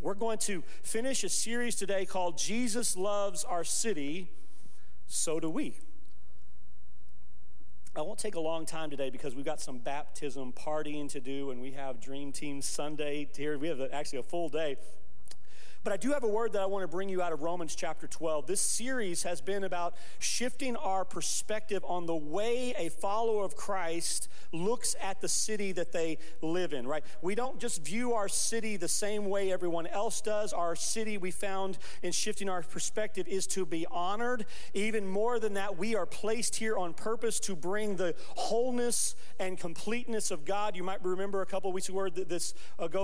We're going to finish a series today called Jesus Loves Our City, So Do We. I won't take a long time today because we've got some baptism partying to do, and we have Dream Team Sunday here. We have actually a full day. But I do have a word that I want to bring you out of Romans chapter 12. This series has been about shifting our perspective on the way a follower of Christ looks at the city that they live in, right? We don't just view our city the same way everyone else does. Our city, we found in shifting our perspective, is to be honored. Even more than that, we are placed here on purpose to bring the wholeness and completeness of God. You might remember a couple weeks ago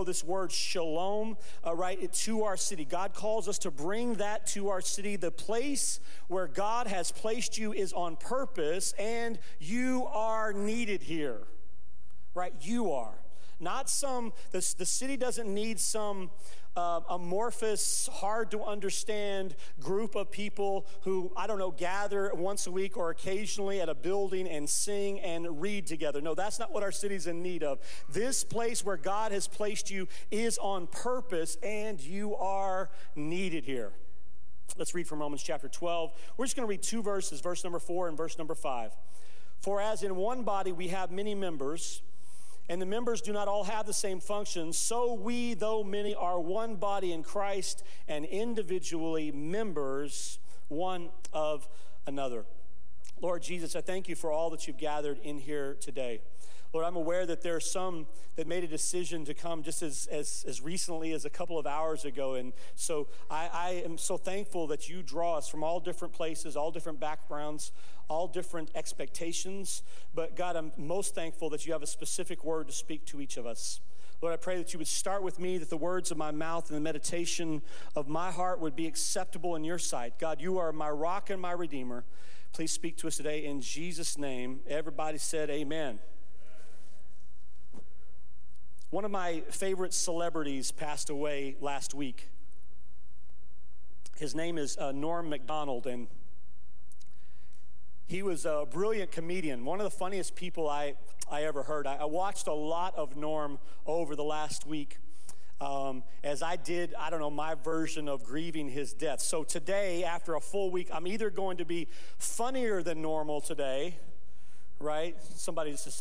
this word shalom, right, to our city. God calls us to bring that to our city. The place where God has placed you is on purpose, and you are needed here, right? You are. Not some, the city doesn't need some amorphous, hard to understand group of people who, I don't know, gather once a week or occasionally at a building and sing and read together. No, that's not what our city's in need of. This place where God has placed you is on purpose, and you are needed here. Let's read from Romans chapter 12. We're just going to read two verses, verse number 4 and verse number 5. For as in one body we have many members, and the members do not all have the same function, so we, though many, are one body in Christ and individually members one of another. Lord Jesus, I thank you for all that you've gathered in here today. Lord, I'm aware that there are some that made a decision to come just as recently as a couple of hours ago. And so I am so thankful that you draw us from all different places, all different backgrounds, all different expectations. But God, I'm most thankful that you have a specific word to speak to each of us. Lord, I pray that you would start with me, that the words of my mouth and the meditation of my heart would be acceptable in your sight. God, you are my rock and my redeemer. Please speak to us today in Jesus' name. Everybody said amen. One of my favorite celebrities passed away last week. His name is Norm Macdonald, and he was a brilliant comedian, one of the funniest people I ever heard. I watched a lot of Norm over the last week as I did, I don't know, my version of grieving his death. So today, after a full week, I'm either going to be funnier than normal today, right?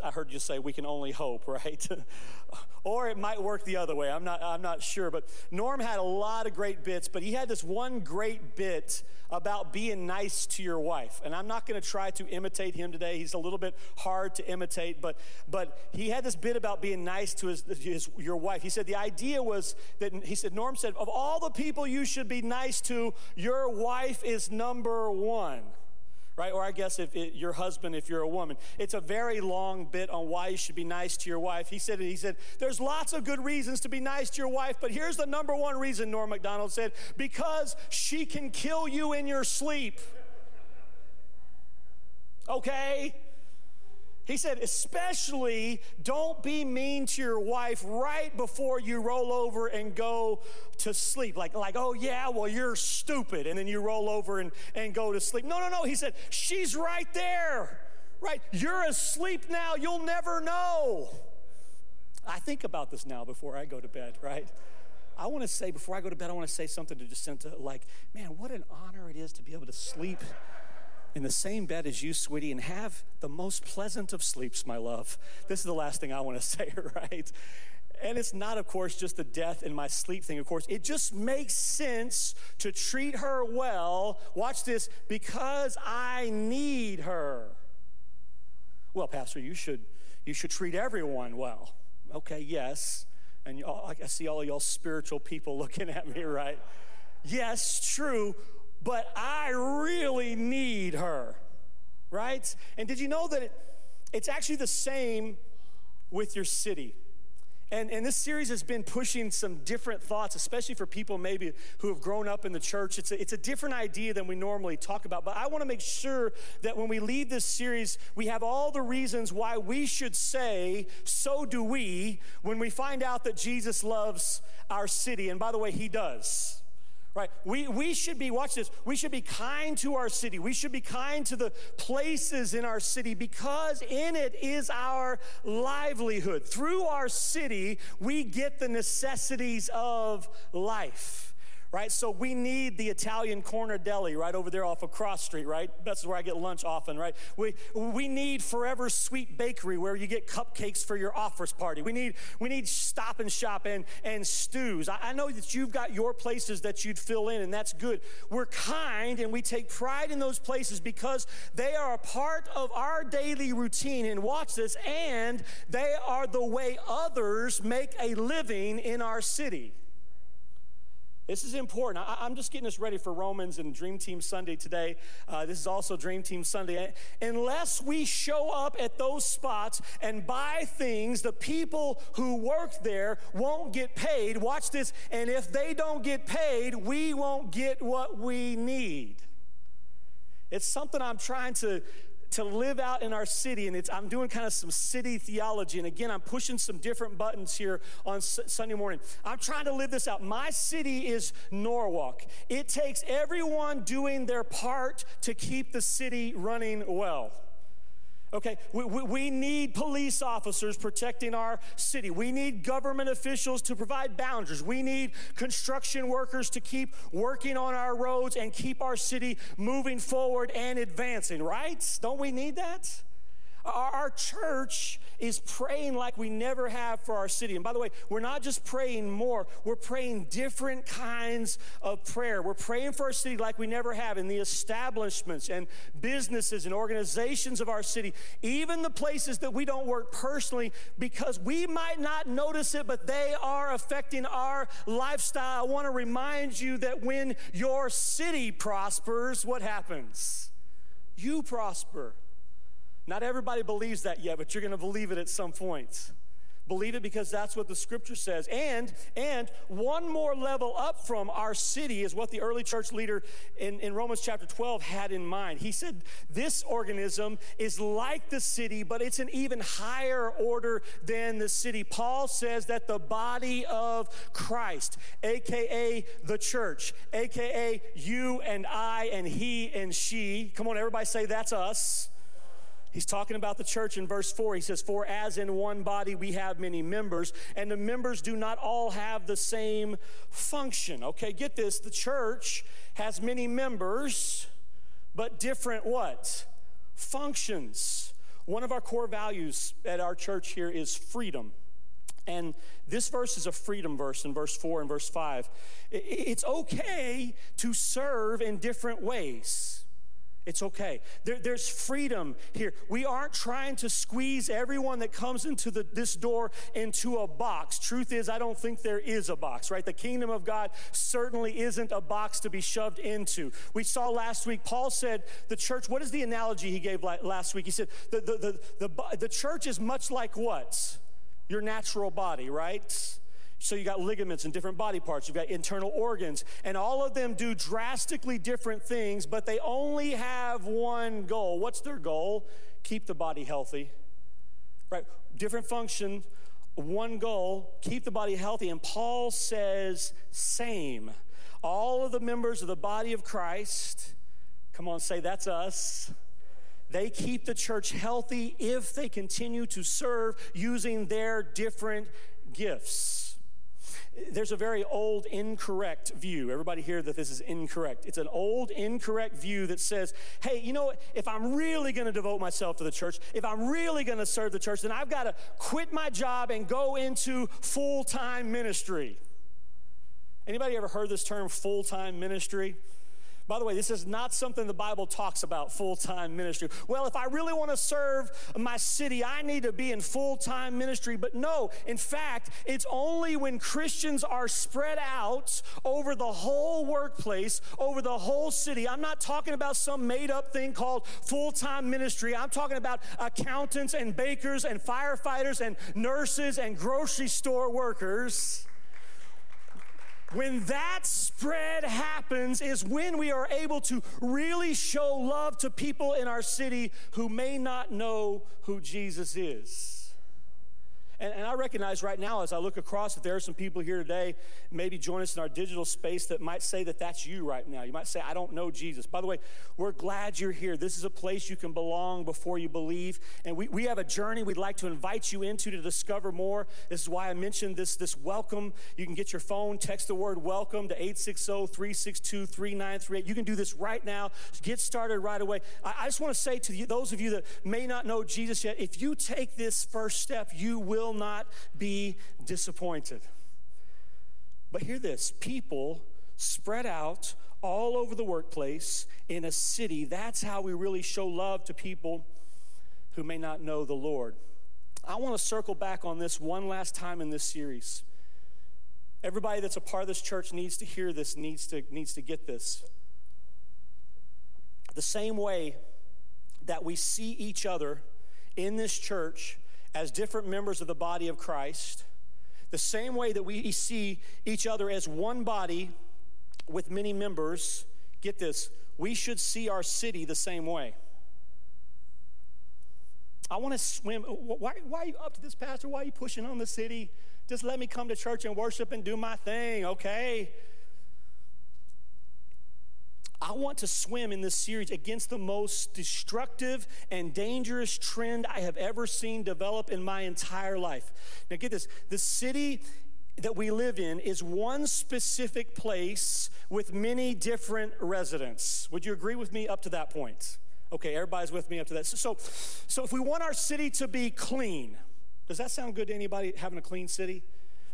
I heard you say we can only hope, right? Or it might work the other way. I'm not sure. But Norm had a lot of great bits, but he had this one great bit about being nice to your wife. And I'm not going to try to imitate him today. He's a little bit hard to imitate, but he had this bit about being nice to your wife. He said the idea was that Norm said, of all the people you should be nice to, your wife is number one. Right? Or I guess your husband, if you're a woman. It's a very long bit on why you should be nice to your wife. He said, there's lots of good reasons to be nice to your wife, but here's the number one reason, Norm Macdonald said, because she can kill you in your sleep. Okay? He said, especially don't be mean to your wife right before you roll over and go to sleep. Like, oh yeah, well, you're stupid. And then you roll over and go to sleep. No. He said, she's right there, right? You're asleep now. You'll never know. I think about this now before I go to bed, right? I want to say, before I go to bed, I want to say something to Jacinta, like, man, what an honor it is to be able to sleep in the same bed as you, sweetie, and have the most pleasant of sleeps, my love. This is the last thing I want to say, right? And it's not, of course, just the death and my sleep thing, of course. It just makes sense to treat her well, watch this, because I need her. Well, Pastor, you should treat everyone well. Okay, yes. And I see all y'all spiritual people looking at me, right? Yes, true. But I really need her, right? And did you know that it's actually the same with your city? And this series has been pushing some different thoughts, especially for people maybe who have grown up in the church. It's a different idea than we normally talk about. But I want to make sure that when we lead this series, we have all the reasons why we should say, so do we, when we find out that Jesus loves our city. And by the way, he does. right? We should be, watch this, we should be kind to our city. We should be kind to the places in our city because in it is our livelihood. Through our city, we get the necessities of life. Right, so we need the Italian Corner Deli right over there off of Cross Street, right? That's where I get lunch often, right? We need Forever Sweet Bakery where you get cupcakes for your office party. We need Stop and Shop and Stews. I know that you've got your places that you'd fill in, and that's good. We're kind, and we take pride in those places because they are a part of our daily routine, and watch this, and they are the way others make a living in our city. This is important. I'm just getting us ready for Romans and Dream Team Sunday today. This is also Dream Team Sunday. Unless we show up at those spots and buy things, the people who work there won't get paid. Watch this. And if they don't get paid, we won't get what we need. It's something I'm trying to live out in our city, and I'm doing kind of some city theology, and again, I'm pushing some different buttons here on Sunday morning. I'm trying to live this out. My city is Norwalk. It takes everyone doing their part to keep the city running well. Okay, we need police officers protecting our city. We need government officials to provide boundaries. We need construction workers to keep working on our roads and keep our city moving forward and advancing, right? Don't we need that? Our church is praying like we never have for our city. And by the way, we're not just praying more. We're praying different kinds of prayer. We're praying for our city like we never have in the establishments and businesses and organizations of our city, even the places that we don't work personally, because we might not notice it, but they are affecting our lifestyle. I want to remind you that when your city prospers, what happens? You prosper. Not everybody believes that yet, but you're going to believe it at some point. Believe it because that's what the scripture says. And one more level up from our city is what the early church leader in Romans chapter 12 had in mind. He said, this organism is like the city, but it's an even higher order than the city. Paul says that the body of Christ, AKA the church, AKA you and I and he and she. Come on, everybody say that's us. He's talking about the church in verse 4. He says, for as in one body we have many members, and the members do not all have the same function. Okay, get this. The church has many members, but different what? Functions. One of our core values at our church here is freedom. And this verse is a freedom verse in verse 4 and verse 5. It's okay to serve in different ways. It's okay. There's freedom here. We aren't trying to squeeze everyone that comes into this door into a box. Truth is, I don't think there is a box, right? The kingdom of God certainly isn't a box to be shoved into. We saw last week, Paul said, the church, what is the analogy he gave last week? He said, the church is much like what? Your natural body, right? So you got ligaments and different body parts. You've got internal organs. And all of them do drastically different things, but they only have one goal. What's their goal? Keep the body healthy. Right? Different function, one goal, keep the body healthy. And Paul says, same. All of the members of the body of Christ, come on, say that's us. They keep the church healthy if they continue to serve using their different gifts. There's a very old, incorrect view. Everybody hear that this is incorrect. It's an old, incorrect view that says, hey, you know what? If I'm really going to devote myself to the church, if I'm really going to serve the church, then I've got to quit my job and go into full-time ministry. Anybody ever heard this term, full-time ministry? By the way, this is not something the Bible talks about, full-time ministry. Well, if I really want to serve my city, I need to be in full-time ministry. But no, in fact, it's only when Christians are spread out over the whole workplace, over the whole city. I'm not talking about some made-up thing called full-time ministry. I'm talking about accountants and bakers and firefighters and nurses and grocery store workers. When that spread happens is when we are able to really show love to people in our city who may not know who Jesus is. And I recognize right now, as I look across, that there are some people here today, maybe join us in our digital space, that might say that that's you right now. You might say, I don't know Jesus. By the way, we're glad you're here. This is a place you can belong before you believe. And we have a journey we'd like to invite you into to discover more. This is why I mentioned this welcome. You can get your phone, text the word welcome to 860-362-3938. You can do this right now. Get started right away. I just want to say to you, those of you that may not know Jesus yet, if you take this first step, you will not be disappointed. But hear this, people spread out all over the workplace in a city, that's how we really show love to people who may not know the Lord. I want to circle back on this one last time in this series. Everybody that's a part of this church needs to hear this, needs to get this. The same way that we see each other in this church as different members of the body of Christ, the same way that we see each other as one body with many members, get this, we should see our city the same way. I want to swim. Why are you up to this, Pastor? Why are you pushing on the city? Just let me come to church and worship and do my thing, okay? I want to swim in this series against the most destructive and dangerous trend I have ever seen develop in my entire life. Now get this, the city that we live in is one specific place with many different residents. Would you agree with me up to that point? Okay, everybody's with me up to that. So if we want our city to be clean, does that sound good to anybody, having a clean city?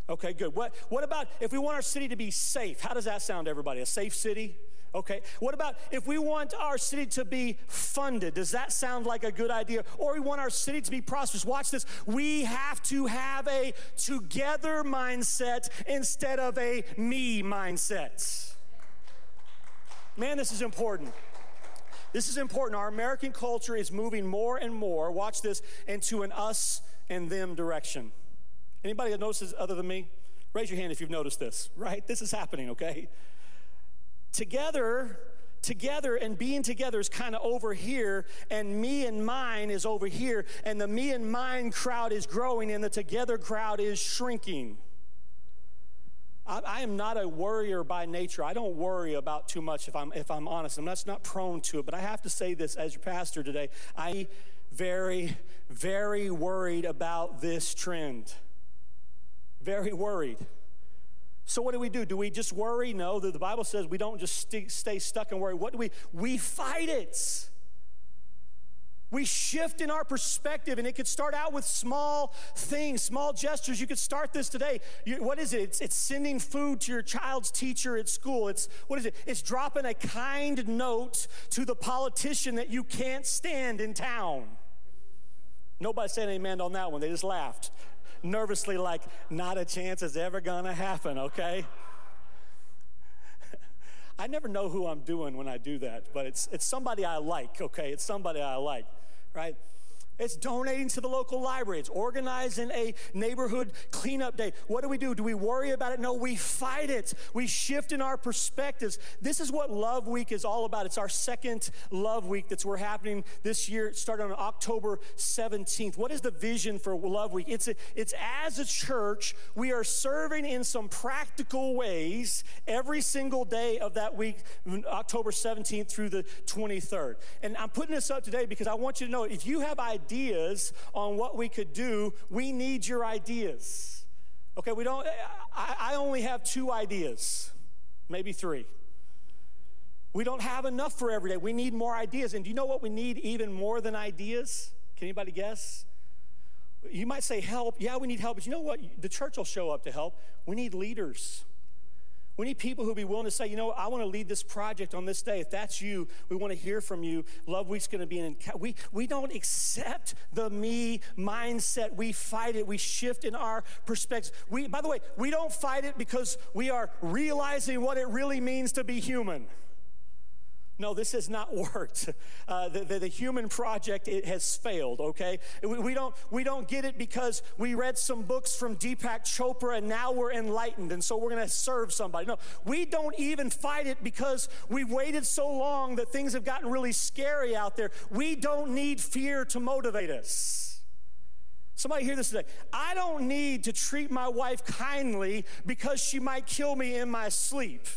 Okay, good. What about if we want our city to be safe? How does that sound to everybody? A safe city? Okay, what about if we want our city to be funded? Does that sound like a good idea? Or we want our city to be prosperous? Watch this. We have to have a together mindset instead of a me mindset. Man, this is important. This is important. Our American culture is moving more and more, watch this, into an us and them direction. Anybody that notices other than me? Raise your hand if you've noticed this, right? This is happening, okay? Together and being together is kind of over here, and me and mine is over here, and the me and mine crowd is growing and the together crowd is shrinking. I am not a worrier by nature. I don't worry about too much if I'm honest. I'm not prone to it, but I have to say this as your pastor today. I'm very, very worried about this trend. Very worried. So what do we do? Do we just worry? No, the Bible says we don't just stay stuck and worry. What do we? We fight it. We shift in our perspective, and it could start out with small things, small gestures. You could start this today. What is it? It's sending food to your child's teacher at school. It's dropping a kind note to the politician that you can't stand in town. Nobody said amen on that one. They just laughed. Nervously, like, not a chance is ever gonna happen, okay? I never know who I'm doing when I do that, but it's somebody I like, okay? It's somebody I like, right? It's donating to the local library. It's organizing a neighborhood cleanup day. What do we do? Do we worry about it? No, we fight it. We shift in our perspectives. This is what Love Week is all about. It's our second Love Week we're happening this year. It started on October 17th. What is the vision for Love Week? It's as a church, we are serving in some practical ways every single day of that week, October 17th through the 23rd. And I'm putting this up today because I want you to know, if you have ideas on what we could do, we need your ideas. Okay, I only have 2 ideas, maybe 3. We don't have enough for every day. We need more ideas. And do you know what we need even more than ideas? Can anybody guess? You might say help. Yeah, we need help, but you know what? The church will show up to help. We need leaders. We need people who'll be willing to say, you know, I want to lead this project on this day. If that's you, we want to hear from you. Love Week's going to be an encounter. We don't accept the me mindset. We fight it. We shift in our perspectives. By the way, we don't fight it because we are realizing what it really means to be human. No, this has not worked. The human project, it has failed, okay? We don't get it because we read some books from Deepak Chopra and now we're enlightened and so we're going to serve somebody. No, we don't even fight it because we've waited so long that things have gotten really scary out there. We don't need fear to motivate us. Somebody hear this today. I don't need to treat my wife kindly because she might kill me in my sleep.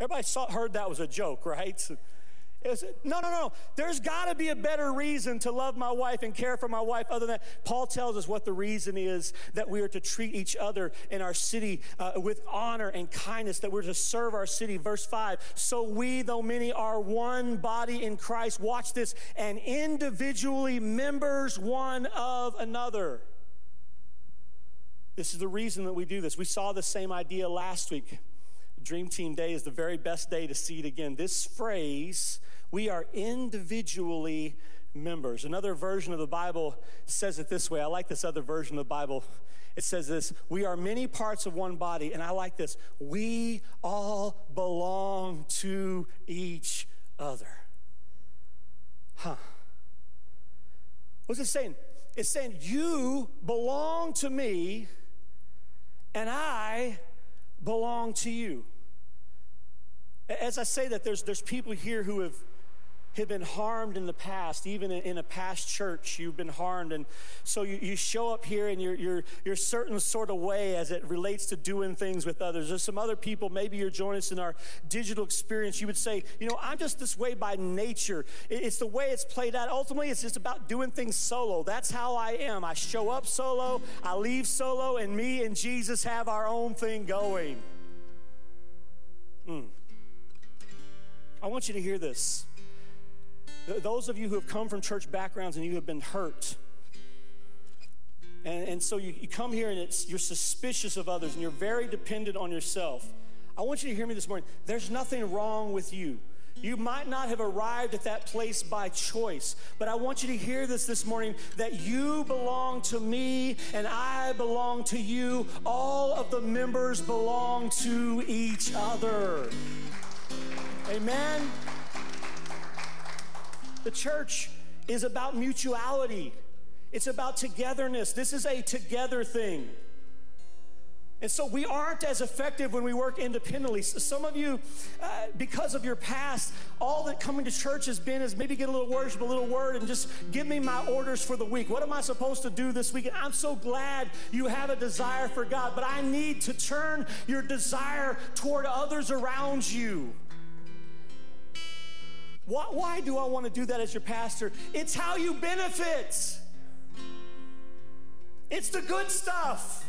Everybody heard that was a joke, right? No. There's got to be a better reason to love my wife and care for my wife other than that. Paul tells us what the reason is, that we are to treat each other in our city with honor and kindness, that we're to serve our city. Verse 5, so we, though many, are one body in Christ. Watch this. And individually members one of another. This is the reason that we do this. We saw the same idea last week. Dream Team Day is the very best day to see it again. This phrase, we are individually members. Another version of the Bible says it this way. I like this other version of the Bible. It says this, we are many parts of one body. And I like this, we all belong to each other. Huh. What's it saying? It's saying you belong to me and I belong to you. As I say that, there's people here who have been harmed in the past, even in a past church, you've been harmed, and so you show up here and you're certain sort of way as it relates to doing things with others. There's some other people, maybe you're joining us in our digital experience, you would say, you know, I'm just this way by nature. It's the way it's played out. Ultimately, it's just about doing things solo. That's how I am. I show up solo, I leave solo, and me and Jesus have our own thing going. I want you to hear this. Those of you who have come from church backgrounds and you have been hurt, and so you come here and you're suspicious of others and you're very dependent on yourself, I want you to hear me this morning. There's nothing wrong with you. You might not have arrived at that place by choice, but I want you to hear this morning, that you belong to me and I belong to you. All of the members belong to each other. Amen? The church is about mutuality. It's about togetherness. This is a together thing. And so we aren't as effective when we work independently. So some of you, because of your past, all that coming to church has been is maybe get a little worship, a little word, and just give me my orders for the week. What am I supposed to do this week? And I'm so glad you have a desire for God, but I need to turn your desire toward others around you. Why do I want to do that as your pastor? It's how you benefit. It's the good stuff.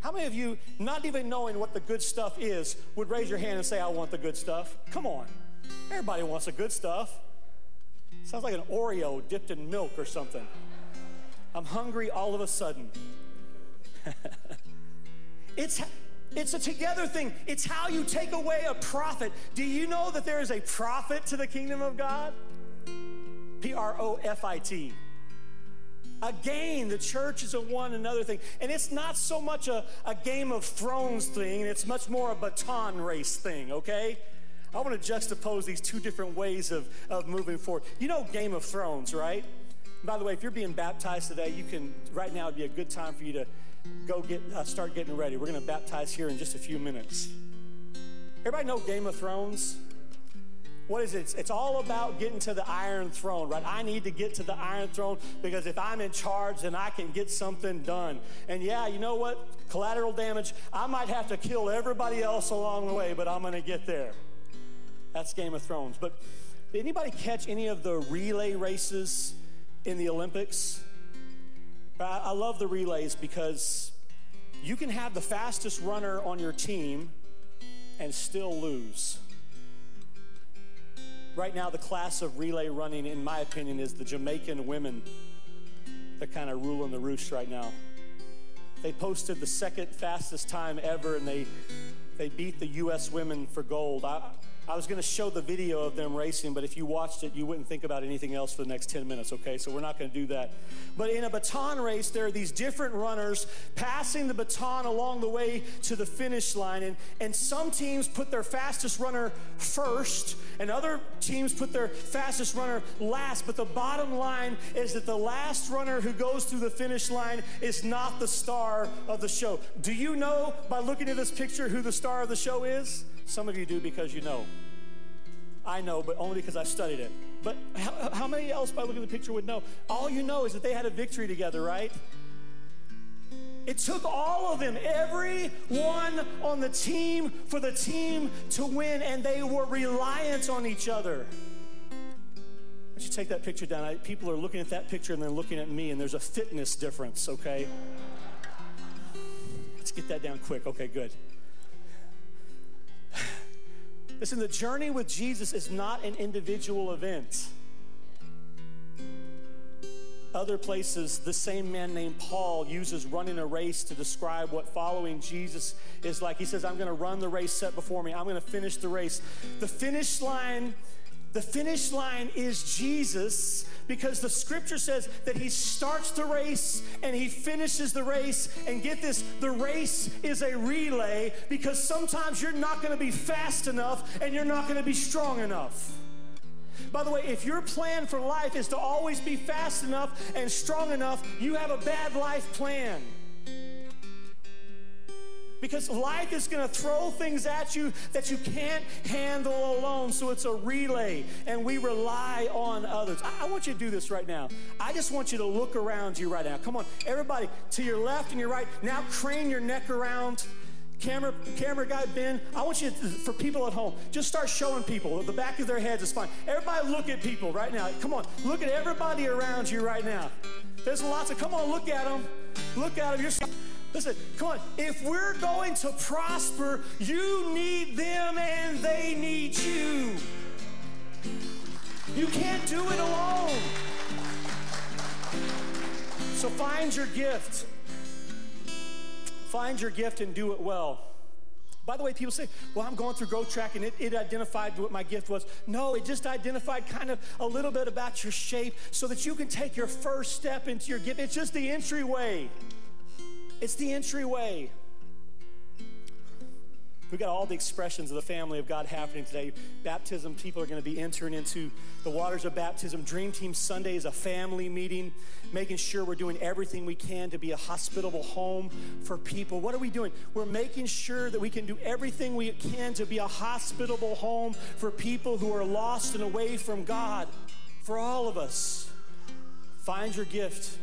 How many of you, not even knowing what the good stuff is, would raise your hand and say, I want the good stuff? Come on. Everybody wants the good stuff. Sounds like an Oreo dipped in milk or something. I'm hungry all of a sudden. It's a together thing. It's how you take away a profit. Do you know that there is a profit to the kingdom of God? P-R-O-F-I-T. Again, the church is a one another thing. And it's not so much a Game of Thrones thing. It's much more a baton race thing, okay? I want to juxtapose these two different ways of moving forward. You know Game of Thrones, right? By the way, if you're being baptized today, you can, right now would be a good time for you to go start getting ready. We're going to baptize here in just a few minutes. Everybody know Game of Thrones? What is it? It's all about getting to the Iron Throne, right? I need to get to the Iron Throne because if I'm in charge, then I can get something done. And yeah, you know what? Collateral damage. I might have to kill everybody else along the way, but I'm going to get there. That's Game of Thrones. But did anybody catch any of the relay races in the Olympics? I love the relays because you can have the fastest runner on your team and still lose. Right now, the class of relay running, in my opinion, is the Jamaican women. They're kind of ruling the roost right now. They posted the second fastest time ever, and they beat the U.S. women for gold. I was going to show the video of them racing, but if you watched it, you wouldn't think about anything else for the next 10 minutes, okay? So we're not going to do that. But in a baton race, there are these different runners passing the baton along the way to the finish line, and some teams put their fastest runner first, and other teams put their fastest runner last. But the bottom line is that the last runner who goes through the finish line is not the star of the show. Do you know by looking at this picture who the star of the show is? Some of you do because you know. I know, but only because I studied it. But how many else by looking at the picture would know? All you know is that they had a victory together, right? It took all of them, every one on the team, for the team to win, and they were reliant on each other. Why don't you take that picture down? People are looking at that picture and then looking at me, and there's a fitness difference, okay? Let's get that down quick. Okay, good. Listen, the journey with Jesus is not an individual event. Other places, the same man named Paul uses running a race to describe what following Jesus is like. He says, I'm going to run the race set before me. I'm going to finish the race. The finish line is Jesus, because the scripture says that he starts the race and he finishes the race. And get this, the race is a relay, because sometimes you're not going to be fast enough and you're not going to be strong enough. By the way, if your plan for life is to always be fast enough and strong enough, you have a bad life plan. Because life is going to throw things at you that you can't handle alone. So it's a relay, and we rely on others. I want you to do this right now. I just want you to look around you right now. Come on, everybody, to your left and your right. Now crane your neck around. Camera guy Ben, I want you to, for people at home, just start showing people. The back of their heads is fine. Everybody look at people right now. Come on, look at everybody around you right now. There's lots of, come on, look at them. Look at them. Listen, come on. If we're going to prosper, you need them and they need you. You can't do it alone. So find your gift. Find your gift and do it well. By the way, people say, well, I'm going through Growth Track, and it identified what my gift was. No, it just identified kind of a little bit about your shape so that you can take your first step into your gift. It's just the entryway. It's the entryway. We've got all the expressions of the family of God happening today. Baptism, people are going to be entering into the waters of baptism. Dream Team Sunday is a family meeting, making sure we're doing everything we can to be a hospitable home for people. What are we doing? We're making sure that we can do everything we can to be a hospitable home for people who are lost and away from God, for all of us. Find your gift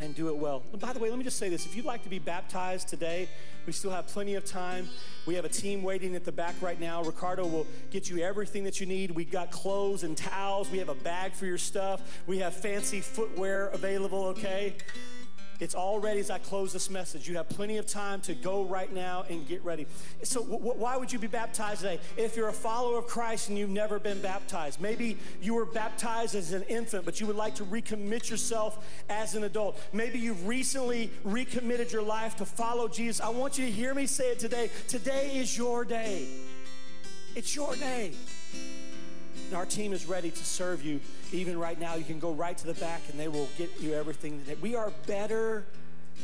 and do it well. And by the way, let me just say this. If you'd like to be baptized today, we still have plenty of time. We have a team waiting at the back right now. Ricardo will get you everything that you need. We've got clothes and towels. We have a bag for your stuff. We have fancy footwear available, okay? It's all ready as I close this message. You have plenty of time to go right now and get ready. So why would you be baptized today? If you're a follower of Christ and you've never been baptized, maybe you were baptized as an infant, but you would like to recommit yourself as an adult. Maybe you've recently recommitted your life to follow Jesus. I want you to hear me say it today. Today is your day. It's your day. And our team is ready to serve you. Even right now, you can go right to the back and they will get you everything today. We are better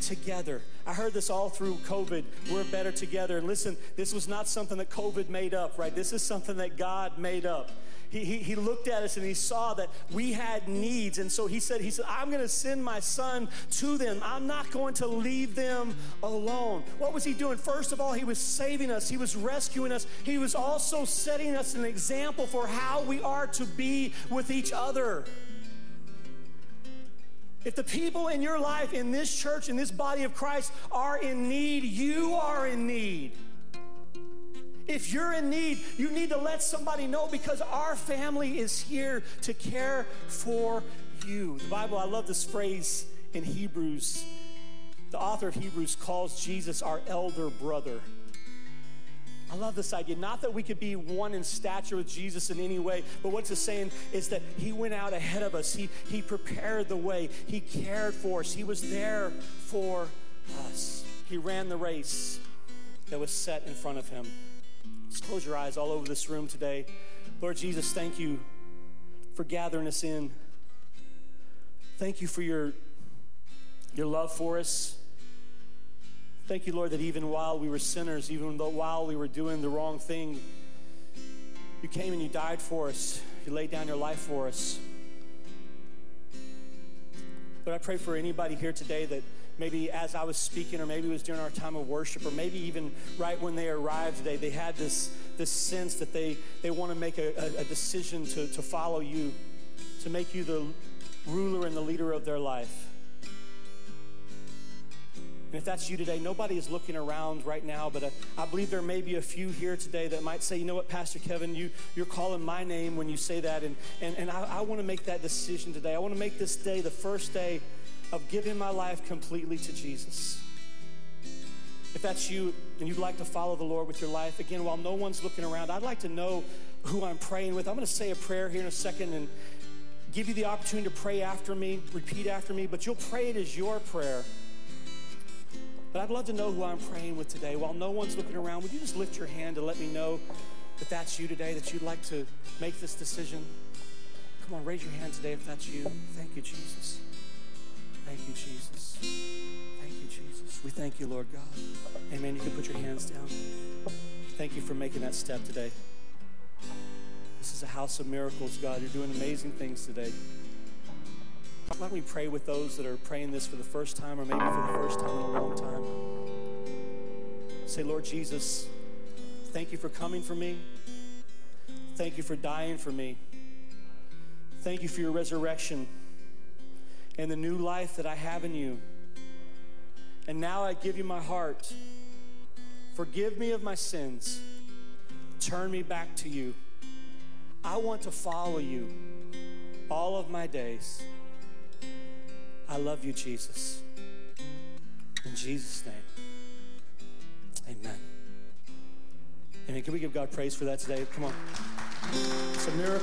together. I heard this all through COVID. We're better together. And listen, this was not something that COVID made up, right? This is something that God made up. He looked at us and he saw that we had needs. And so he said, I'm going to send my son to them. I'm not going to leave them alone. What was he doing? First of all, he was saving us. He was rescuing us. He was also setting us an example for how we are to be with each other. If the people in your life, in this church, in this body of Christ are in need, you are in need. If you're in need, you need to let somebody know, because our family is here to care for you. The Bible, I love this phrase in Hebrews. The author of Hebrews calls Jesus our elder brother. I love this idea. Not that we could be one in stature with Jesus in any way, but what it's saying is that he went out ahead of us. He prepared the way. He cared for us. He was there for us. He ran the race that was set in front of him. Just close your eyes all over this room today. Lord Jesus, thank you for gathering us in. Thank you for your love for us. Thank you, Lord, that even while we were sinners, even though while we were doing the wrong thing, you came and you died for us. You laid down your life for us. But I pray for anybody here today that maybe as I was speaking, or maybe it was during our time of worship, or maybe even right when they arrived today, they had this this sense that they want to make a decision to follow you, to make you the ruler and the leader of their life. And if that's you today, nobody is looking around right now, but I believe there may be a few here today that might say, you know what, Pastor Kevin, you're calling my name when you say that, and I want to make that decision today. I want to make this day the first day of giving my life completely to Jesus. If that's you and you'd like to follow the Lord with your life, again, while no one's looking around, I'd like to know who I'm praying with. I'm going to say a prayer here in a second and give you the opportunity to pray after me, repeat after me, but you'll pray it as your prayer. But I'd love to know who I'm praying with today. While no one's looking around, would you just lift your hand and let me know that that's you today, that you'd like to make this decision? Come on, raise your hand today if that's you. Thank you, Jesus. Thank you, Jesus. Thank you, Jesus. We thank you, Lord God. Amen. You can put your hands down. Thank you for making that step today. This is a house of miracles, God. You're doing amazing things today. Why don't we pray with those that are praying this for the first time or maybe for the first time in a long time. Say, Lord Jesus, thank you for coming for me. Thank you for dying for me. Thank you for your resurrection and the new life that I have in you. And now I give you my heart. Forgive me of my sins. Turn me back to you. I want to follow you all of my days. I love you, Jesus. In Jesus' name, amen. Amen. Can we give God praise for that today? Come on. It's a miracle.